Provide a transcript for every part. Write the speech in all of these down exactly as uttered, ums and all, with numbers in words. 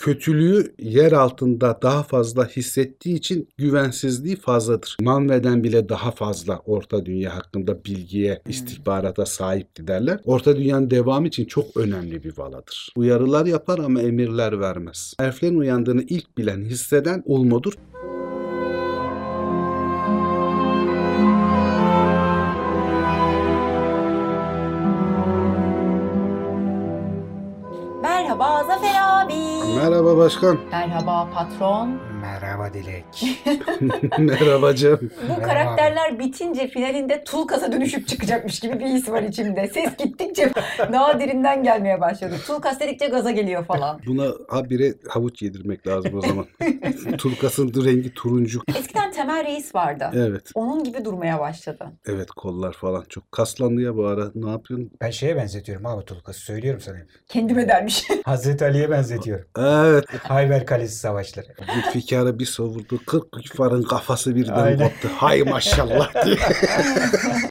kötülüğü yer altında daha fazla hissettiği için güvensizliği fazladır. Manwë'den bile daha fazla Orta Dünya hakkında bilgiye, istihbarata sahipti derler. Orta Dünya'nın devamı için çok önemli bir valadır. Uyarılar yapar ama emirler vermez. Elflerin uyandığını ilk bilen, hisseden Ulmo'dur. Merhaba Zafer abi. Merhaba başkan. Merhaba patron. Merhaba Dilek. Merhaba canım. Bu merhaba karakterler abi. Bitince finalinde Tulkas'a dönüşüp çıkacakmış gibi bir his var içimde. Ses gittikçe daha derinden gelmeye başladı. Tulkas dedikçe gaza geliyor falan. Buna habire havuç yedirmek lazım o zaman. Tulkas'ın rengi turuncu. Eskiden Temel Reis vardı. Evet. Onun gibi durmaya başladı. Evet, kollar falan çok kaslandı ya bu ara. Ne yapıyorsun? Ben şeye benzetiyorum abi Tulkas'ı. Söylüyorum sana. Kendime dermiş. Hazreti Ali'ye benzetiyorum. Evet. Hayber Kalesi savaşları. Zülfikar'ı bir savurdu. kırk küfarın kafası birden koptu. Hay maşallah diye.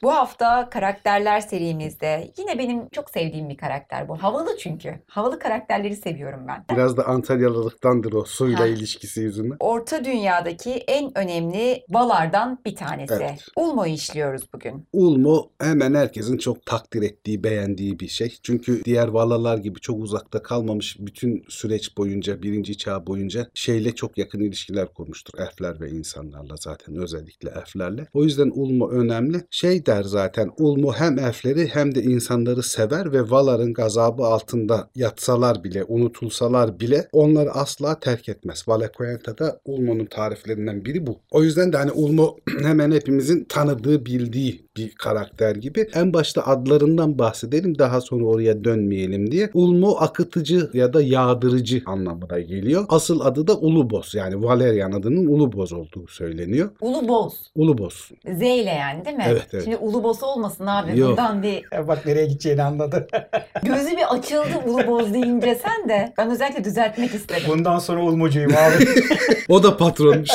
Bu hafta karakterler serimizde yine benim çok sevdiğim bir karakter bu. Havalı çünkü. Havalı karakterleri seviyorum ben. Biraz da Antalyalılıktandır o suyla ha. ilişkisi yüzünden. Orta Dünya'daki en önemli Valar'dan bir tanesi. Evet. Ulmo'yu işliyoruz bugün. Ulmo hemen herkesin çok takdir ettiği, beğendiği bir şey. Çünkü diğer Valarlar gibi çok uzakta kalmamış, bütün süreç boyunca, birinci çağ boyunca şeyle çok yakın ilişkiler kurmuştur. Elfler ve insanlarla, zaten özellikle elflerle. O yüzden Ulmo önemli. Şey der zaten, Ulmo hem elfleri hem de insanları sever ve Valar'ın gazabı altında yatsalar bile, unutulsalar bile onları asla terk etmez. Valakoyanta'da Ulmo'nun tariflerinden biri bu. O yüzden de hani Ulmo hemen hepimizin tanıdığı, bildiği bir karakter gibi. En başta adlarından bahsedelim, daha sonra oraya dönmeyelim diye. Ulmo akıtıcı ya da yağdırıcı anlamına geliyor. Asıl adı da Uluboz. Yani Valerian adının Uluboz olduğu söyleniyor. Uluboz. Uluboz. Z ile yani değil mi? Evet, evet. Şimdi Uluboz olmasın abi. Yok. Bundan bir... Bak nereye gideceğini anladı. Gözü bir açıldı Uluboz deyince sen de. Ben özellikle düzeltmek istedim. Bundan sonra Ulmocuyum abi. O da patronmuş.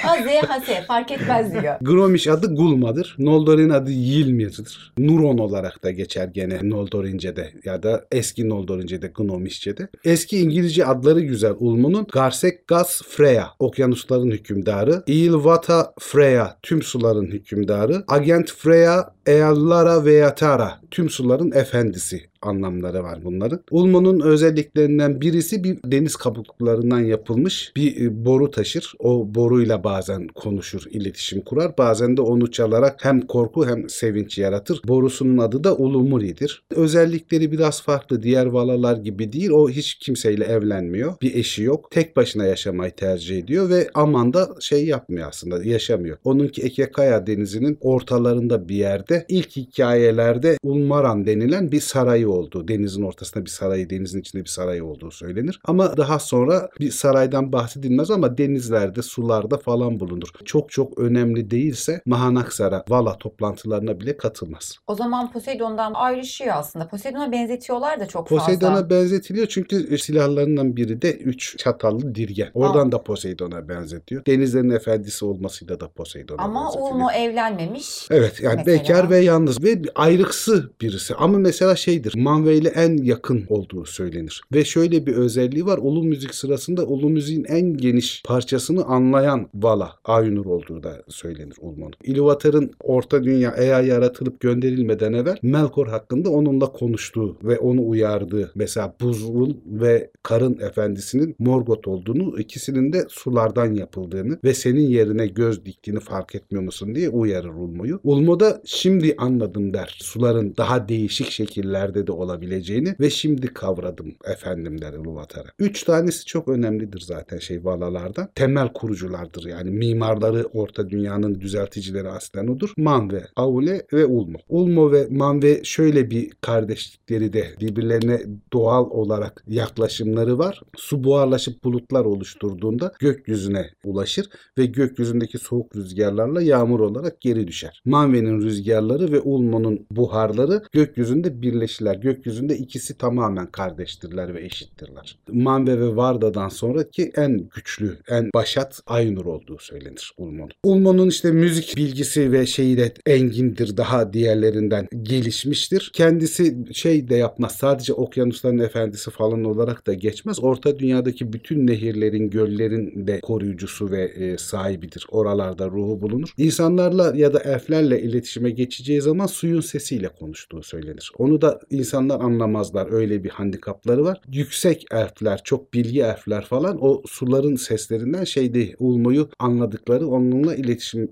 Ha Z ha S fark etmez diyor. Gromish adı Gulma'dır. Noldor'un adı Ylmir'dir. Nuron olarak da geçer gene Noldor'ince'de ya da eski Noldor'ince'de, Gnomishçe'de. Eski İngilizce adları güzel Ulmo'nun. Garsekgas Freya, okyanusların hükümdarı. İluvatar Freya, tüm suların hükümdarı. Agent Freya, Eallara ve Yatara, tüm suların efendisi anlamları var bunların. Ulmo'nun özelliklerinden birisi, bir deniz kabuklarından yapılmış bir boru taşır. O boruyla bazen konuşur, iletişim kurar. Bazen de onu çalarak hem korku hem sevinç yaratır. Borusunun adı da Ulumúri'dir. Özellikleri biraz farklı. Diğer Valarlar gibi değil. O hiç kimseyle evlenmiyor. Bir eşi yok. Tek başına yaşamayı tercih ediyor ve aman da şey yapmıyor aslında. Yaşamıyor. Onunki Ekekaya denizinin ortalarında bir yerde. İlk hikayelerde Ulmaran denilen bir sarayı olduğu, denizin ortasında bir sarayı, denizin içinde bir sarayı olduğu söylenir. Ama daha sonra bir saraydan bahsedilmez ama denizlerde, sularda falan bulunur. Çok çok önemli değilse Mahanaksara, Vala toplantılarına bile katılmaz. O zaman Poseidon'dan ayrışıyor aslında. Poseidon'a benzetiyorlar da çok Poseidon'a fazla. Poseidon'a benzetiliyor çünkü silahlarından biri de üç çatallı dirgen. Oradan ama da Poseidon'a benzetiyor. Denizlerin efendisi olmasıyla da Poseidon'a ama benzetiliyor. Ama Ulmo evlenmemiş. Evet, yani mesela bekar ve yalnız ve ayrıksı birisi. Ama mesela şeydir, Manwë ile en yakın olduğu söylenir. Ve şöyle bir özelliği var. Ulu müzik sırasında ulu müziğin en geniş parçasını anlayan Vala, Ainur olduğu da söylenir Ulmo'nun. İluvatar'ın Orta Dünya Ea yaratılıp gönderilmeden evvel Melkor hakkında onunla konuştuğu ve onu uyardığı, mesela buzun ve karın efendisinin Morgoth olduğunu, ikisinin de sulardan yapıldığını ve senin yerine göz diktiğini fark etmiyor musun diye uyarır Ulmo'yu. Ulmo da şimdi anladım der. Suların daha değişik şekillerde de olabileceğini ve şimdi kavradım efendim der İluvatar'a. Üç tanesi çok önemlidir zaten şey Valalarda. Temel kuruculardır yani. Mimarları, Orta Dünya'nın düzelticileri aslen odur. Manwë, Aulë ve Ulmo. Ulmo ve Manwë şöyle bir kardeşlikleri de, birbirlerine doğal olarak yaklaşımları var. Su buharlaşıp bulutlar oluşturduğunda gökyüzüne ulaşır ve gökyüzündeki soğuk rüzgarlarla yağmur olarak geri düşer. Manwë'nin rüzgarları ve Ulmo'nun buharları gökyüzünde birleşirler. gökyüzünde ikisi tamamen kardeştirler ve eşittirler. Manwë ve Varda'dan sonraki en güçlü, en başat Ainur olduğu söylenir Ulmo'nun. Ulmo'nun işte müzik bilgisi ve şeyi de engindir, daha diğerlerinden gelişmiştir. Kendisi şey de yapmaz, sadece okyanusların efendisi falan olarak da geçmez. Orta Dünya'daki bütün nehirlerin, göllerin de koruyucusu ve e, sahibidir. Oralarda ruhu bulunur. İnsanlarla ya da elflerle iletişime geçeceği zaman suyun sesiyle konuştuğu söylenir. Onu da insanlar anlamazlar. Öyle bir handikapları var. Yüksek elfler, çok bilgi elfler falan o suların seslerinden şeydi, Ulmo'yu anladıkları, onunla iletişim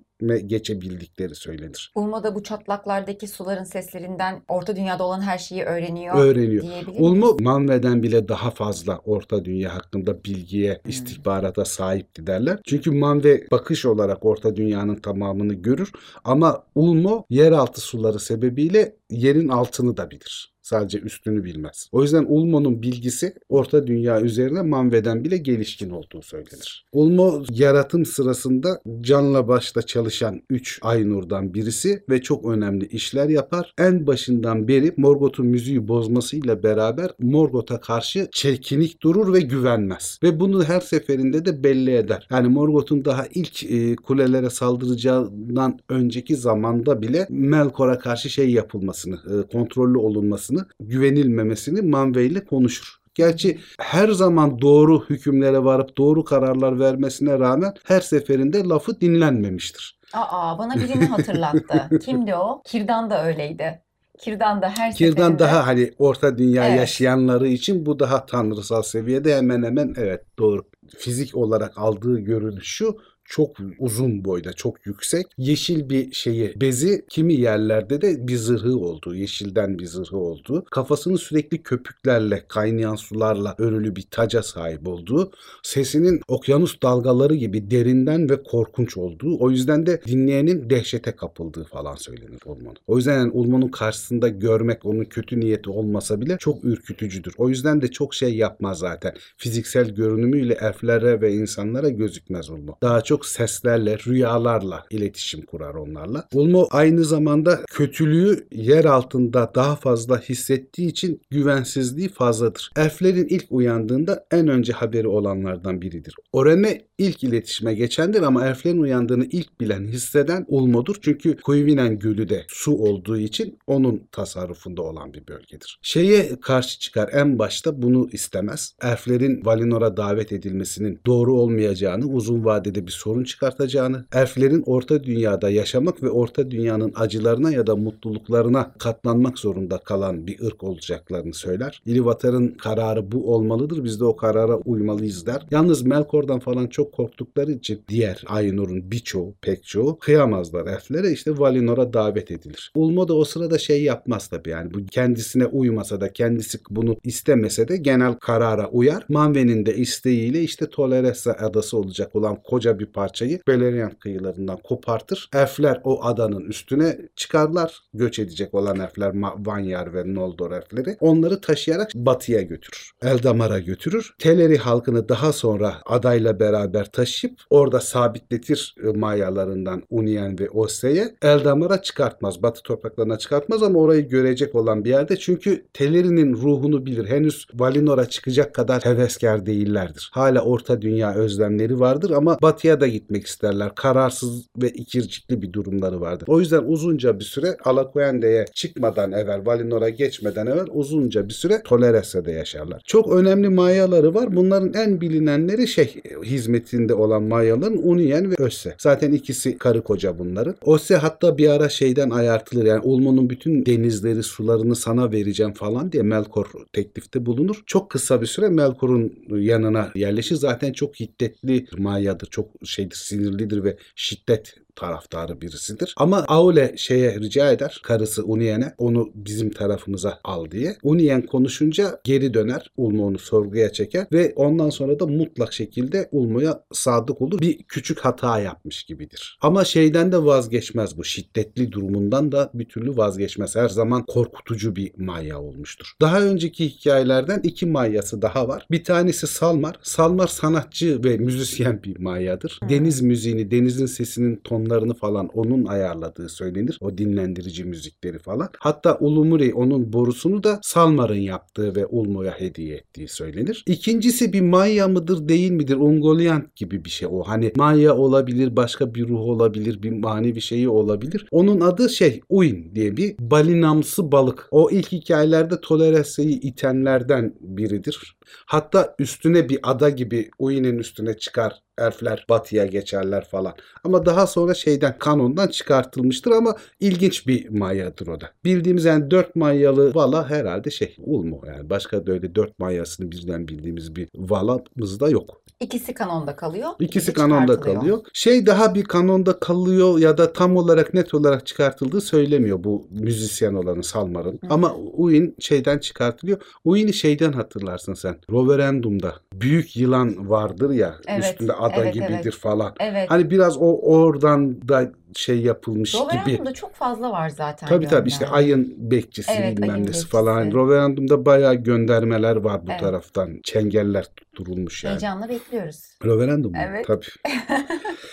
geçebildikleri söylenir. Ulmo da bu çatlaklardaki suların seslerinden Orta Dünya'da olan her şeyi öğreniyor. Öğreniyor. Ulmo Manwë'den bile daha fazla Orta Dünya hakkında bilgiye, hmm. istihbarata sahipti derler. Çünkü Manwë bakış olarak Orta Dünya'nın tamamını görür ama Ulmo yeraltı suları sebebiyle yerin altını da bilir. Sadece üstünü bilmez. O yüzden Ulmo'nun bilgisi Orta Dünya üzerine Manwë'den bile gelişkin olduğu söylenir. Ulmo yaratım sırasında canla başla çalışan üç Aynur'dan birisi ve çok önemli işler yapar. En başından beri Morgoth'un müziği bozmasıyla beraber Morgoth'a karşı çekinik durur ve güvenmez. Ve bunu her seferinde de belli eder. Yani Morgoth'un daha ilk e, kulelere saldıracağından önceki zamanda bile Melkor'a karşı şey yapılmasını, e, kontrollü olunmasını, güvenilmemesini Manwë ile konuşur. Gerçi her zaman doğru hükümlere varıp doğru kararlar vermesine rağmen her seferinde lafı dinlenmemiştir. Aa, bana birini hatırlattı. Kimdi o? Kirdan da öyleydi. Kirdan da her Kirdan seferinde... daha hani Orta Dünya, evet, yaşayanları için bu daha tanrısal seviyede, hemen hemen evet doğru. Fizik olarak aldığı görünüşü çok uzun boyda, çok yüksek. Yeşil bir şeyi, bezi, kimi yerlerde de bir zırhı olduğu, yeşilden bir zırhı olduğu, kafasını sürekli köpüklerle, kaynayan sularla örülü bir taca sahip olduğu, sesinin okyanus dalgaları gibi derinden ve korkunç olduğu, o yüzden de dinleyenin dehşete kapıldığı falan söylenir Ulmo'nun. O yüzden yani Ulmo'nun karşısında görmek, onun kötü niyeti olmasa bile çok ürkütücüdür. O yüzden de çok şey yapmaz zaten. Fiziksel görünümüyle elflere ve insanlara gözükmez Ulmo. Daha çok Çok seslerle, rüyalarla iletişim kurar onlarla. Ulmo aynı zamanda kötülüğü yer altında daha fazla hissettiği için güvensizliği fazladır. Elflerin ilk uyandığında en önce haberi olanlardan biridir. Oreme ilk iletişime geçendir ama elflerin uyandığını ilk bilen, hisseden Ulmo'dur. Çünkü Cuivien gölü de su olduğu için onun tasarrufunda olan bir bölgedir. Şeye karşı çıkar, en başta bunu istemez. Elflerin Valinor'a davet edilmesinin doğru olmayacağını, uzun vadede bir sorun çıkartacağını, elflerin Orta Dünya'da yaşamak ve Orta Dünya'nın acılarına ya da mutluluklarına katlanmak zorunda kalan bir ırk olacaklarını söyler. İluvatar'ın kararı bu olmalıdır, biz de o karara uymalıyız der. Yalnız Melkor'dan falan çok korktukları için diğer Aynur'un birçoğu, pek çoğu kıyamazlar elflere, işte Valinor'a davet edilir. Ulmo da o sırada şey yapmaz tabii, yani bu kendisine uymasa da, kendisi bunu istemese de genel karara uyar. Manwë'nin de isteğiyle işte Tol Eressëa adası olacak olan koca bir parçayı Belenian kıyılarından kopartır. Elfler o adanın üstüne çıkarlar. Göç edecek olan elfler, Vanyar ve Noldor elfleri, onları taşıyarak batıya götürür. Eldamar'a götürür. Teleri halkını daha sonra adayla beraber taşıyıp orada sabitletir mayalarından Uinen ve Ossë'ye. Eldamar'a çıkartmaz. Batı topraklarına çıkartmaz ama orayı görecek olan bir yerde. Çünkü Teleri'nin ruhunu bilir. Henüz Valinor'a çıkacak kadar heveskar değillerdir. Hala Orta Dünya özlemleri vardır ama batıya da gitmek isterler. Kararsız ve ikircikli bir durumları vardır. O yüzden uzunca bir süre Alakuende'ye çıkmadan evvel, Valinor'a geçmeden evvel uzunca bir süre Tol Eressëa'da yaşarlar. Çok önemli mayaları var. Bunların en bilinenleri şey, hizmetinde olan mayaların Uinen ve Ossë. Zaten ikisi karı koca bunların. Ossë hatta bir ara şeyden ayartılır. Yani Ulmo'nun bütün denizleri, sularını sana vereceğim falan diye Melkor teklifte bulunur. Çok kısa bir süre Melkor'un yanına yerleşir. Zaten çok hiddetli mayadır. Çok şeydir, sinirlidir ve şiddet taraftarı birisidir. Ama Aulë şeye rica eder, karısı Unien'e, onu bizim tarafımıza al diye. Unien konuşunca geri döner. Ulmo onu sorguya çeker ve ondan sonra da mutlak şekilde Ulmo'ya sadık olur. Bir küçük hata yapmış gibidir. Ama şeyden de vazgeçmez bu. Şiddetli durumundan da bir türlü vazgeçmez. Her zaman korkutucu bir maya olmuştur. Daha önceki hikayelerden iki mayası daha var. Bir tanesi Salmar. Salmar sanatçı ve müzisyen bir mayadır. Deniz müziğini, denizin sesinin ton yorumlarını falan onun ayarladığı söylenir. O dinlendirici müzikleri falan. Hatta Ulumúri onun borusunu da Salmar'ın yaptığı ve Ulmo'ya hediye ettiği söylenir. İkincisi bir Maya mıdır değil midir? Ungoliant gibi bir şey o. Hani Maya olabilir, başka bir ruh olabilir, bir manevi şeyi olabilir. Onun adı şey Uin diye bir balinamsı balık. O ilk hikayelerde Tol Eressëa'yı itenlerden biridir. Hatta üstüne bir ada gibi Uin'in üstüne çıkar. Elfler batıya geçerler falan. Ama daha sonra şeyden, kanondan çıkartılmıştır ama ilginç bir mayadır o da. Bildiğimiz yani dört mayalı Vala herhalde şey Ulmo yani. Başka da öyle dört mayasını birden bildiğimiz bir Vala'mız da yok. İkisi kanonda kalıyor. İkisi kanonda kalıyor. Şey daha bir kanonda kalıyor ya da tam olarak net olarak çıkartıldığı söylemiyor bu müzisyen olanı Salmar'ın. Ama Uin şeyden çıkartılıyor. Uin'i şeyden hatırlarsın sen. Roverandom'da büyük yılan vardır ya. Evet. Üstünde ada evet, gibidir evet. falan. Evet. Hani biraz o oradan da şey yapılmış Roverandum'da gibi. Roverandum'da çok fazla var zaten. Tabii gönderme. Tabii işte ayın bekçisi evet, bilmem ayın nesi bekçisi. Falan. Roverandum'da bayağı göndermeler var bu evet. taraftan. Çengeller tutturulmuş yani. Heyecanla bekliyoruz. Roverandum mu? Evet. Tabii.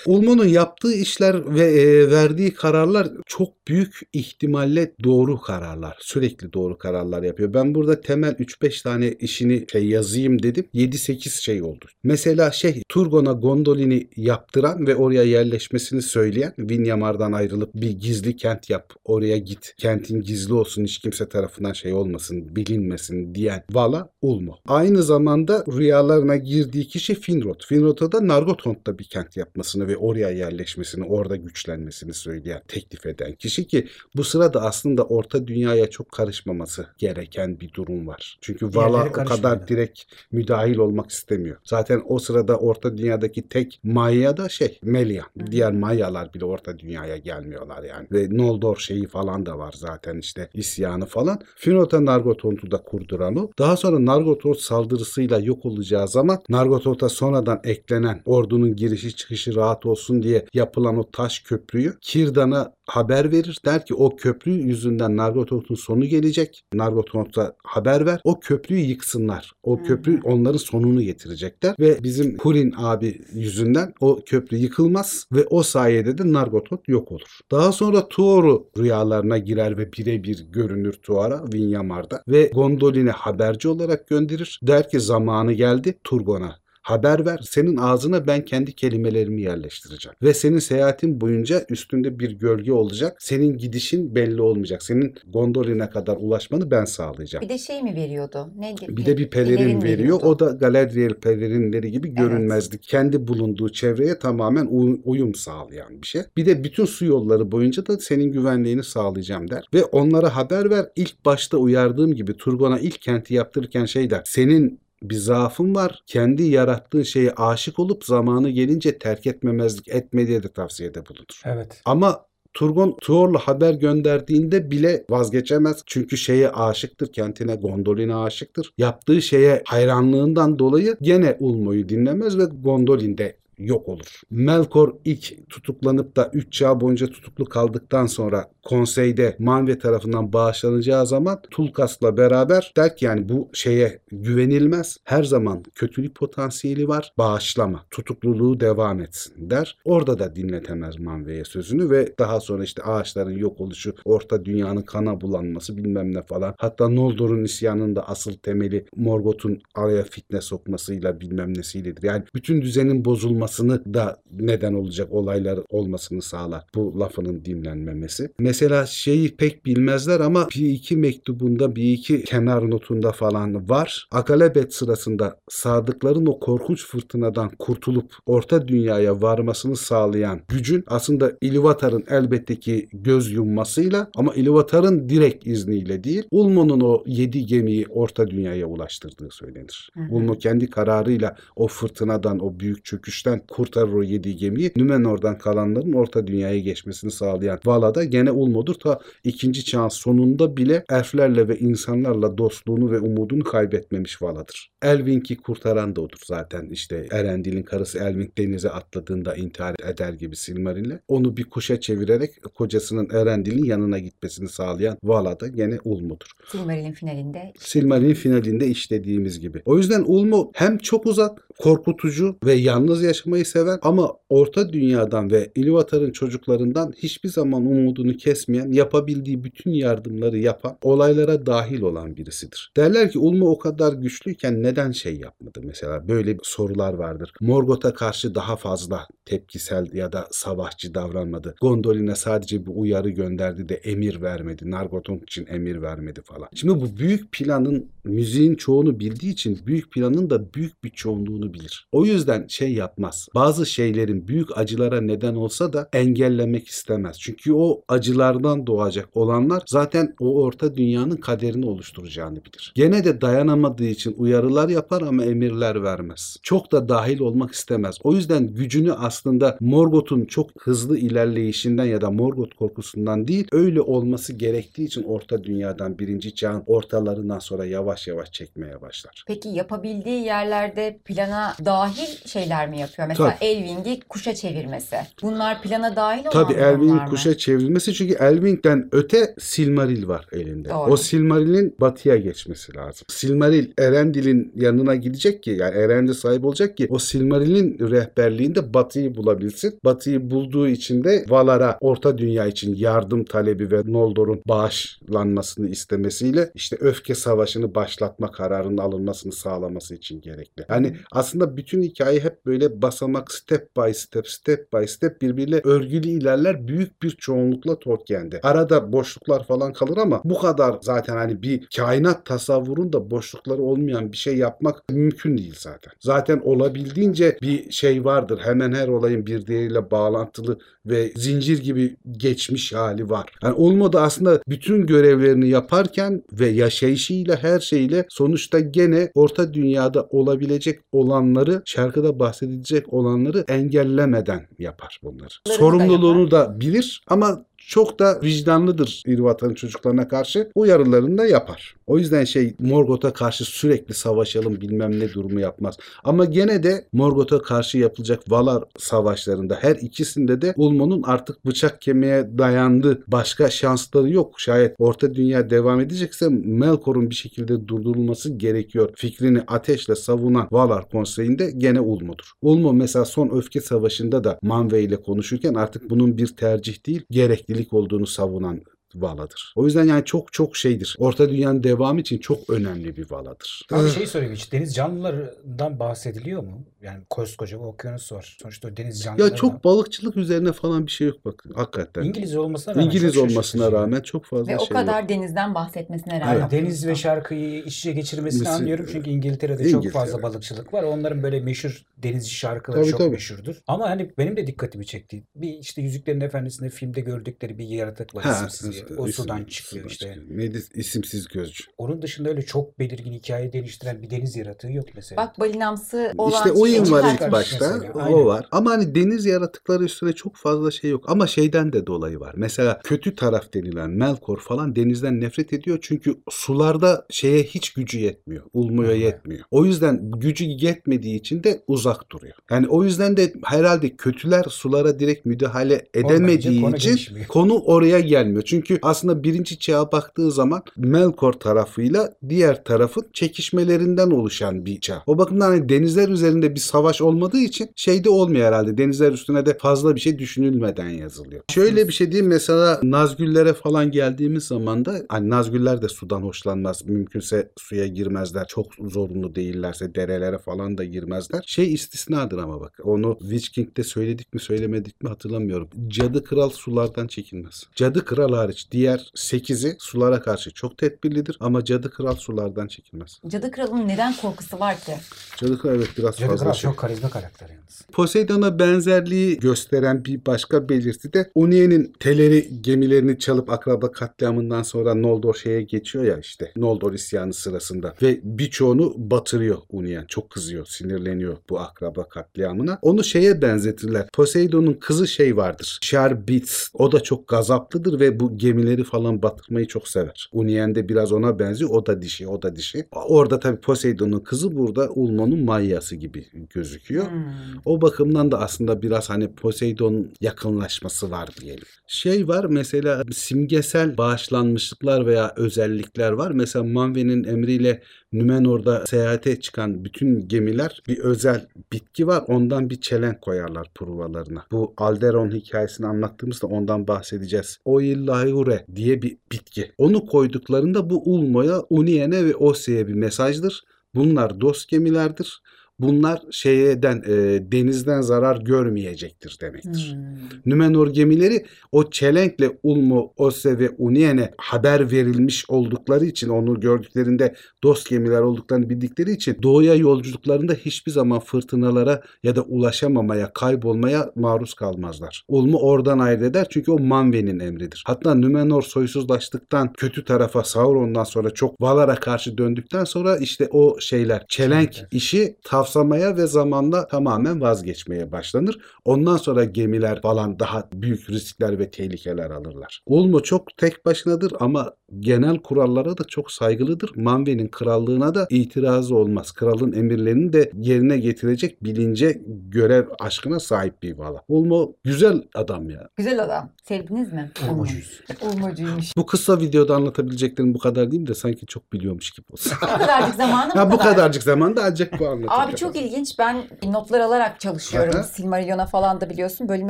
Ulmo'nun yaptığı işler ve e, verdiği kararlar çok büyük ihtimalle doğru kararlar. Sürekli doğru kararlar yapıyor. Ben burada temel üç beş tane işini şey yazayım dedim. yedi sekiz şey oldu. Mesela şey Turgon'a Gondolin'i yaptıran ve oraya yerleşmesini söyleyen Vin Yamar'dan ayrılıp bir gizli kent yap, oraya git, kentin gizli olsun, hiç kimse tarafından şey olmasın, bilinmesin diyen Vala Ulmo. Aynı zamanda rüyalarına girdiği kişi Finrod. Finrod'a da Nargothrond'da bir kent yapmasını ve oraya yerleşmesini, orada güçlenmesini söyleyen, teklif eden kişi ki bu sırada aslında Orta Dünya'ya çok karışmaması gereken bir durum var. Çünkü Vala o kadar direkt müdahil olmak istemiyor. Zaten o sırada Orta Dünya'daki tek Maya da şey Melian. Hı. Diğer Mayalar bile Orta Dünya'ya gelmiyorlar yani. Ve Noldor şeyi falan da var zaten işte isyanı falan. Finrod'a Nargothrond'u da kurduran o. Daha sonra Nargothrond saldırısıyla yok olacağı zaman Nargothrond'a sonradan eklenen ordunun girişi çıkışı rahat olsun diye yapılan o taş köprüyü Kirdan'a haber verir. Der ki o köprü yüzünden Nargothrond'un sonu gelecek. Nargothrond'a haber ver. O köprüyü yıksınlar. O Hı. köprü onların sonunu getirecekler. Ve bizim Hurin abi yüzünden o köprü yıkılmaz ve o sayede de Nargothrond yok olur. Daha sonra Tuor'u rüyalarına girer ve birebir görünür Tuor'a Vin Yamar'da ve Gondolin'e haberci olarak gönderir. Der ki zamanı geldi Turgon'a. Haber ver. Senin ağzına ben kendi kelimelerimi yerleştireceğim. Ve senin seyahatin boyunca üstünde bir gölge olacak. Senin gidişin belli olmayacak. Senin Gondolin'e kadar ulaşmanı ben sağlayacağım. Bir de şey mi veriyordu? Ne gibi? Bir de bir pelerin, pelerin veriyor. Veriyordu. O da Galadriel pelerinleri gibi görünmezlik. Evet. Kendi bulunduğu çevreye tamamen uyum sağlayan bir şey. Bir de bütün su yolları boyunca da senin güvenliğini sağlayacağım der. Ve onlara haber ver. İlk başta uyardığım gibi Turgon'a ilk kenti yaptırırken şey der. Senin bir zaafın var. Kendi yarattığın şeye aşık olup zamanı gelince terk etmemezlik etme diye de tavsiyede bulunur. Evet. Ama Turgon Tuor'la haber gönderdiğinde bile vazgeçemez. Çünkü şeye aşıktır. Kentine, Gondolin'e aşıktır. Yaptığı şeye hayranlığından dolayı gene Ulmo'yu dinlemez ve Gondolin'de yok olur. Melkor ilk tutuklanıp da üç çağ boyunca tutuklu kaldıktan sonra konseyde Manwë tarafından bağışlanacağı zaman Tulkas'la beraber der ki yani bu şeye güvenilmez. Her zaman kötülük potansiyeli var. Bağışlama. Tutukluluğu devam etsin der. Orada da dinletemez Manwë'ye sözünü ve daha sonra işte ağaçların yok oluşu, Orta Dünya'nın kana bulanması bilmem ne falan. Hatta Noldor'un isyanında asıl temeli Morgoth'un araya fitne sokmasıyla bilmem nesiyledir. Yani bütün düzenin bozulması da neden olacak olaylar olmasını sağlar. Bu lafının dinlenmemesi. Mesela şeyi pek bilmezler ama bir iki mektubunda bir iki kenar notunda falan var. Akalebet sırasında sadıkların o korkunç fırtınadan kurtulup Orta Dünya'ya varmasını sağlayan gücün aslında İluvatar'ın elbette ki göz yummasıyla ama İluvatar'ın direkt izniyle değil Ulmo'nun o yedi gemiyi Orta Dünya'ya ulaştırdığı söylenir. Hı hı. Ulmo kendi kararıyla o fırtınadan o büyük çöküşten kurtarır o yediği gemiyi. Nümenor'dan kalanların Orta Dünya'ya geçmesini sağlayan Vala da gene Ulmo'dur. Ta ikinci çağın sonunda bile elflerle ve insanlarla dostluğunu ve umudunu kaybetmemiş Vala'dır. Elwing'i kurtaran da odur zaten. İşte Eärendil'in karısı Elwing denize atladığında intihar eder gibi Silmaril'le. Onu bir kuşa çevirerek kocasının Eärendil'in yanına gitmesini sağlayan Vala da gene Ulmo'dur. Silmaril'in finalinde. Silmaril'in finalinde işlediğimiz gibi. O yüzden Ulmo hem çok uzak korkutucu ve yalnız yaşamayı seven ama Orta Dünya'dan ve İluvatar'ın çocuklarından hiçbir zaman umudunu kesmeyen, yapabildiği bütün yardımları yapan, olaylara dahil olan birisidir. Derler ki Ulmo o kadar güçlüyken neden şey yapmadı? Mesela böyle sorular vardır. Morgoth'a karşı daha fazla tepkisel ya da savaşçı davranmadı. Gondolin'e sadece bir uyarı gönderdi de emir vermedi. Nargothrond için emir vermedi falan. Şimdi bu büyük planın, müziğin çoğunu bildiği için büyük planın da büyük bir çoğunluğunu bilir. O yüzden şey yapmaz. Bazı şeylerin büyük acılara neden olsa da engellemek istemez. Çünkü o acılardan doğacak olanlar zaten o Orta Dünya'nın kaderini oluşturacağını bilir. Gene de dayanamadığı için uyarılar yapar ama emirler vermez. Çok da dahil olmak istemez. O yüzden gücünü aslında Morgoth'un çok hızlı ilerleyişinden ya da Morgoth korkusundan değil, öyle olması gerektiği için Orta Dünya'dan birinci çağın ortalarından sonra yavaş yavaş çekmeye başlar. Peki yapabildiği yerlerde plana dahil şeyler mi yapıyor? Mesela tabii. Elwing'i kuşa çevirmesi. Bunlar plana dahil olan tabii Elwing'i kuşa mı? Çevirmesi, çünkü Elwing'den öte Silmaril var elinde. Doğru. O Silmaril'in batıya geçmesi lazım. Silmaril Eärendil'in yanına gidecek ki, yani Eärendil sahip olacak ki o Silmaril'in rehberliğinde batıyı bulabilsin. Batıyı bulduğu için de Valar'a Orta Dünya için yardım talebi ve Noldor'un bağışlanmasını istemesiyle işte öfke savaşını başlatma kararının alınmasını sağlaması için gerekli. Yani aslında bütün hikaye hep böyle basamak, step by step, step by step birbiriyle örgülü ilerler, büyük bir çoğunlukla Tolkien'de. Arada boşluklar falan kalır ama bu kadar zaten hani bir kainat tasavvurunda boşlukları olmayan bir şey yapmak mümkün değil zaten. Zaten olabildiğince bir şey vardır. Hemen her olayın bir diğeriyle bağlantılı ve zincir gibi geçmiş hali var. Yani Ulmo da aslında bütün görevlerini yaparken ve yaşayışıyla, her şeyle sonuçta gene Orta Dünya'da olabilecek olanları, şarkıda bahsedilecek olanları engellemeden yapar bunları. Sorumluluğunu da bilir ama çok da vicdanlıdır İluvatar'ın çocuklarına karşı. Uyarılarını da yapar. O yüzden şey Morgoth'a karşı sürekli savaşalım bilmem ne durumu yapmaz. Ama gene de Morgoth'a karşı yapılacak Valar savaşlarında her ikisinde de Ulmo'nun artık bıçak kemiğe dayandı. Başka şansları yok. Şayet Orta Dünya devam edecekse Melkor'un bir şekilde durdurulması gerekiyor. Fikrini ateşle savunan Valar konseyinde gene Ulmo'dur. Ulmo mesela son öfke savaşında da Manwë ile konuşurken artık bunun bir tercih değil, gerekli olduğunu savunan Valadır. O yüzden yani çok çok şeydir. Orta Dünya'nın devamı için çok önemli bir Valadır. Bir şey sorayım, hiç deniz canlılarından bahsediliyor mu? Yani koskoca bir okyanus var. Sonuçta deniz canlıları. Ya çok balıkçılık üzerine falan bir şey yok bakın. Hakikaten. İngiliz olmasına rağmen, İngiliz çok, olmasına rağmen çok fazla ve şey yok. Ve o kadar yok. Denizden bahsetmesine rağmen. Evet. Deniz ve şarkıyı iç içe geçirmesini Misi, anlıyorum. Çünkü İngiltere'de İngiltere. çok fazla balıkçılık var. Onların böyle meşhur denizci şarkıları tabii, çok tabii. meşhurdur. Ama hani benim de dikkatimi çekti. Bir işte Yüzüklerin Efendisi'nde filmde gördükleri bir yaratık var. İsimsiz. O isim, sudan çıkıyor işte. Neydi? İsimsiz gözcü. Onun dışında öyle çok belirgin hikaye değiştiren bir deniz yaratığı yok mesela. Bak balinamsı olan. İşte oyun var ilk başta. O var. Ama hani deniz yaratıkları üstüne çok fazla şey yok. Ama şeyden de dolayı var. Mesela kötü taraf denilen Melkor falan denizden nefret ediyor. Çünkü sularda şeye hiç gücü yetmiyor. Ulmo'ya yetmiyor. O yüzden gücü yetmediği için de uzak duruyor. Yani o yüzden de herhalde kötüler sulara direkt müdahale edemediği Ondan için konu, konu oraya gelmiyor. Çünkü Çünkü aslında birinci çağa baktığı zaman Melkor tarafıyla diğer tarafın çekişmelerinden oluşan bir çağ. O bakımdan hani denizler üzerinde bir savaş olmadığı için şeyde olmuyor herhalde. Denizler üstüne de fazla bir şey düşünülmeden yazılıyor. Şöyle bir şey diyeyim, mesela Nazgüllere falan geldiğimiz zaman da hani Nazgüller de sudan hoşlanmaz. Mümkünse suya girmezler. Çok zorunlu değillerse derelere falan da girmezler. Şey istisnadır ama bak. Onu Witch King'de söyledik mi söylemedik mi hatırlamıyorum. Cadı Kral sulardan çekinmez. Cadı Kral hariç diğer sekizi sulara karşı çok tedbirlidir ama Cadı Kral sulardan çekilmez. Cadı Kral'ın neden korkusu var ki? Cadı Kral evet biraz Cadı fazla Kral şey. çok karizma karakter yalnız. Poseidon'a benzerliği gösteren bir başka belirti de Unien'in Teleri gemilerini çalıp akraba katliamından sonra Noldor şeye geçiyor ya işte Noldor isyanı sırasında ve birçoğunu batırıyor Unien. Çok kızıyor, sinirleniyor bu akraba katliamına. Onu şeye benzetirler. Poseidon'un kızı şey vardır. Şerbits. O da çok gazaplıdır ve bu gemileri falan batırmayı çok sever. Unien'de biraz ona benziyor. O da dişi, o da dişi. Orada tabii Poseidon'un kızı, burada Ulmo'nun Mayası gibi gözüküyor. Hmm. O bakımdan da aslında biraz hani Poseidon yakınlaşması var diyelim. Şey var mesela, simgesel bağışlanmışlıklar veya özellikler var. Mesela Manwë'nin emriyle Nümenor'da seyahate çıkan bütün gemiler bir özel bitki var. Ondan bir çelenk koyarlar pruvalarına. Bu Alderon hikayesini anlattığımızda ondan bahsedeceğiz. Oillaure diye bir bitki. Onu koyduklarında bu Ulmo'ya, Unien'e ve Ossë'ye bir mesajdır. Bunlar dost gemilerdir. Bunlar şeyden e, denizden zarar görmeyecektir demektir. Hmm. Nümenor gemileri o çelenkle Ulmo, Ossë ve Unien'e haber verilmiş oldukları için, onu gördüklerinde dost gemiler olduklarını bildikleri için doğuya yolculuklarında hiçbir zaman fırtınalara ya da ulaşamamaya, kaybolmaya maruz kalmazlar. Ulmo oradan ayrı eder çünkü o Manwë'nin emridir. Hatta Nümenor soysuzlaştıktan, kötü tarafa, Sauron'dan sonra çok Valar'a karşı döndükten sonra işte o şeyler, çelenk işi tavsiye ve zamanla tamamen vazgeçmeye başlanır. Ondan sonra gemiler falan daha büyük riskler ve tehlikeler alırlar. Ulmo çok tek başınadır ama genel kurallara da çok saygılıdır. Manwë'nin krallığına da itirazı olmaz. Kralın emirlerini de yerine getirecek bilince, görev aşkına sahip bir Valar. Ulmo güzel adam ya. Güzel adam. Sevdiniz mi? Ulmocuyuz. Ulmocuymuş. Bu kısa videoda anlatabileceklerim bu kadar değil de sanki çok biliyormuş gibi olsun. Bu kadarcık zamanı mı? Bu kadarcık zamanda ancak bu anlatacağım. Abi çok ilginç. Ben notlar alarak çalışıyorum. Aha. Silmarillion'a falan da biliyorsun. Bölüm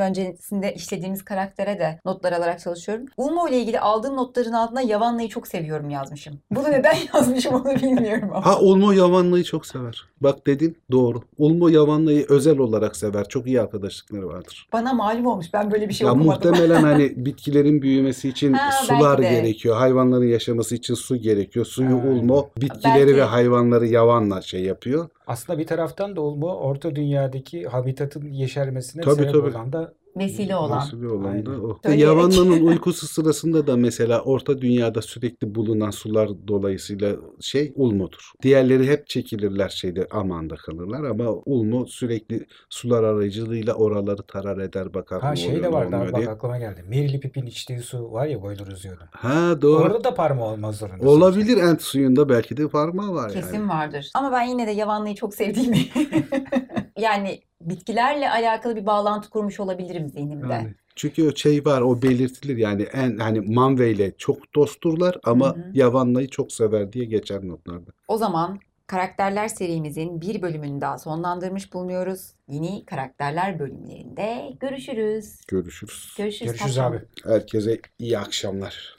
öncesinde işlediğimiz karaktere de notlar alarak çalışıyorum. Ulmo ile ilgili aldığım notların altına Yavanlı'yı çok seviyorum yazmışım. Bunu neden yazmışım onu bilmiyorum ama. Ha, Ulmo Yavanlı'yı çok sever. Bak dedin, doğru. Ulmo Yavanlı'yı özel olarak sever. Çok iyi arkadaşlıkları vardır. Bana malum olmuş. Ben böyle bir şey ya okumadım. Muhtemelen hani bitkilerin büyümesi için ha, sular gerekiyor. Hayvanların yaşaması için su gerekiyor. Suyu ha. Ulmo, bitkileri belki ve hayvanları Yavanla şey yapıyor. Aslında bir taraftan da Ulmo Orta Dünya'daki habitatın yeşermesine tabii, sebep tabii. olan da vesile olan. Vesile olan da o. Yavanlı'nın uykusu sırasında da mesela Orta Dünya'da sürekli bulunan sular dolayısıyla şey Ulmo'dur. Diğerleri hep çekilirler şeyde, amanda kalırlar ama Ulmo sürekli sular aracılığıyla oraları tarar eder, bakar. Ha şey de vardı abi, bak aklıma geldi. Merili Pip'in içtiği su var ya, boylu rüzgarı. Ha doğru. Orada da parmağı olmaz zorunda. Olabilir, Ent suyunda belki de parmağı var. Kesin yani vardır. Ama ben yine de Yavanlı'yı çok sevdiğimi yani bitkilerle alakalı bir bağlantı kurmuş olabilirim zihnimde. Yani. Çünkü o şey var, o belirtilir yani, en hani Manwë ile çok dostturlar ama Yavanlı'yı çok sever diye geçer notlarda. O zaman karakterler serimizin bir bölümünü daha sonlandırmış bulunuyoruz. Yeni karakterler bölümlerinde görüşürüz. Görüşürüz. Görüşürüz, görüşürüz abi. Herkese iyi akşamlar.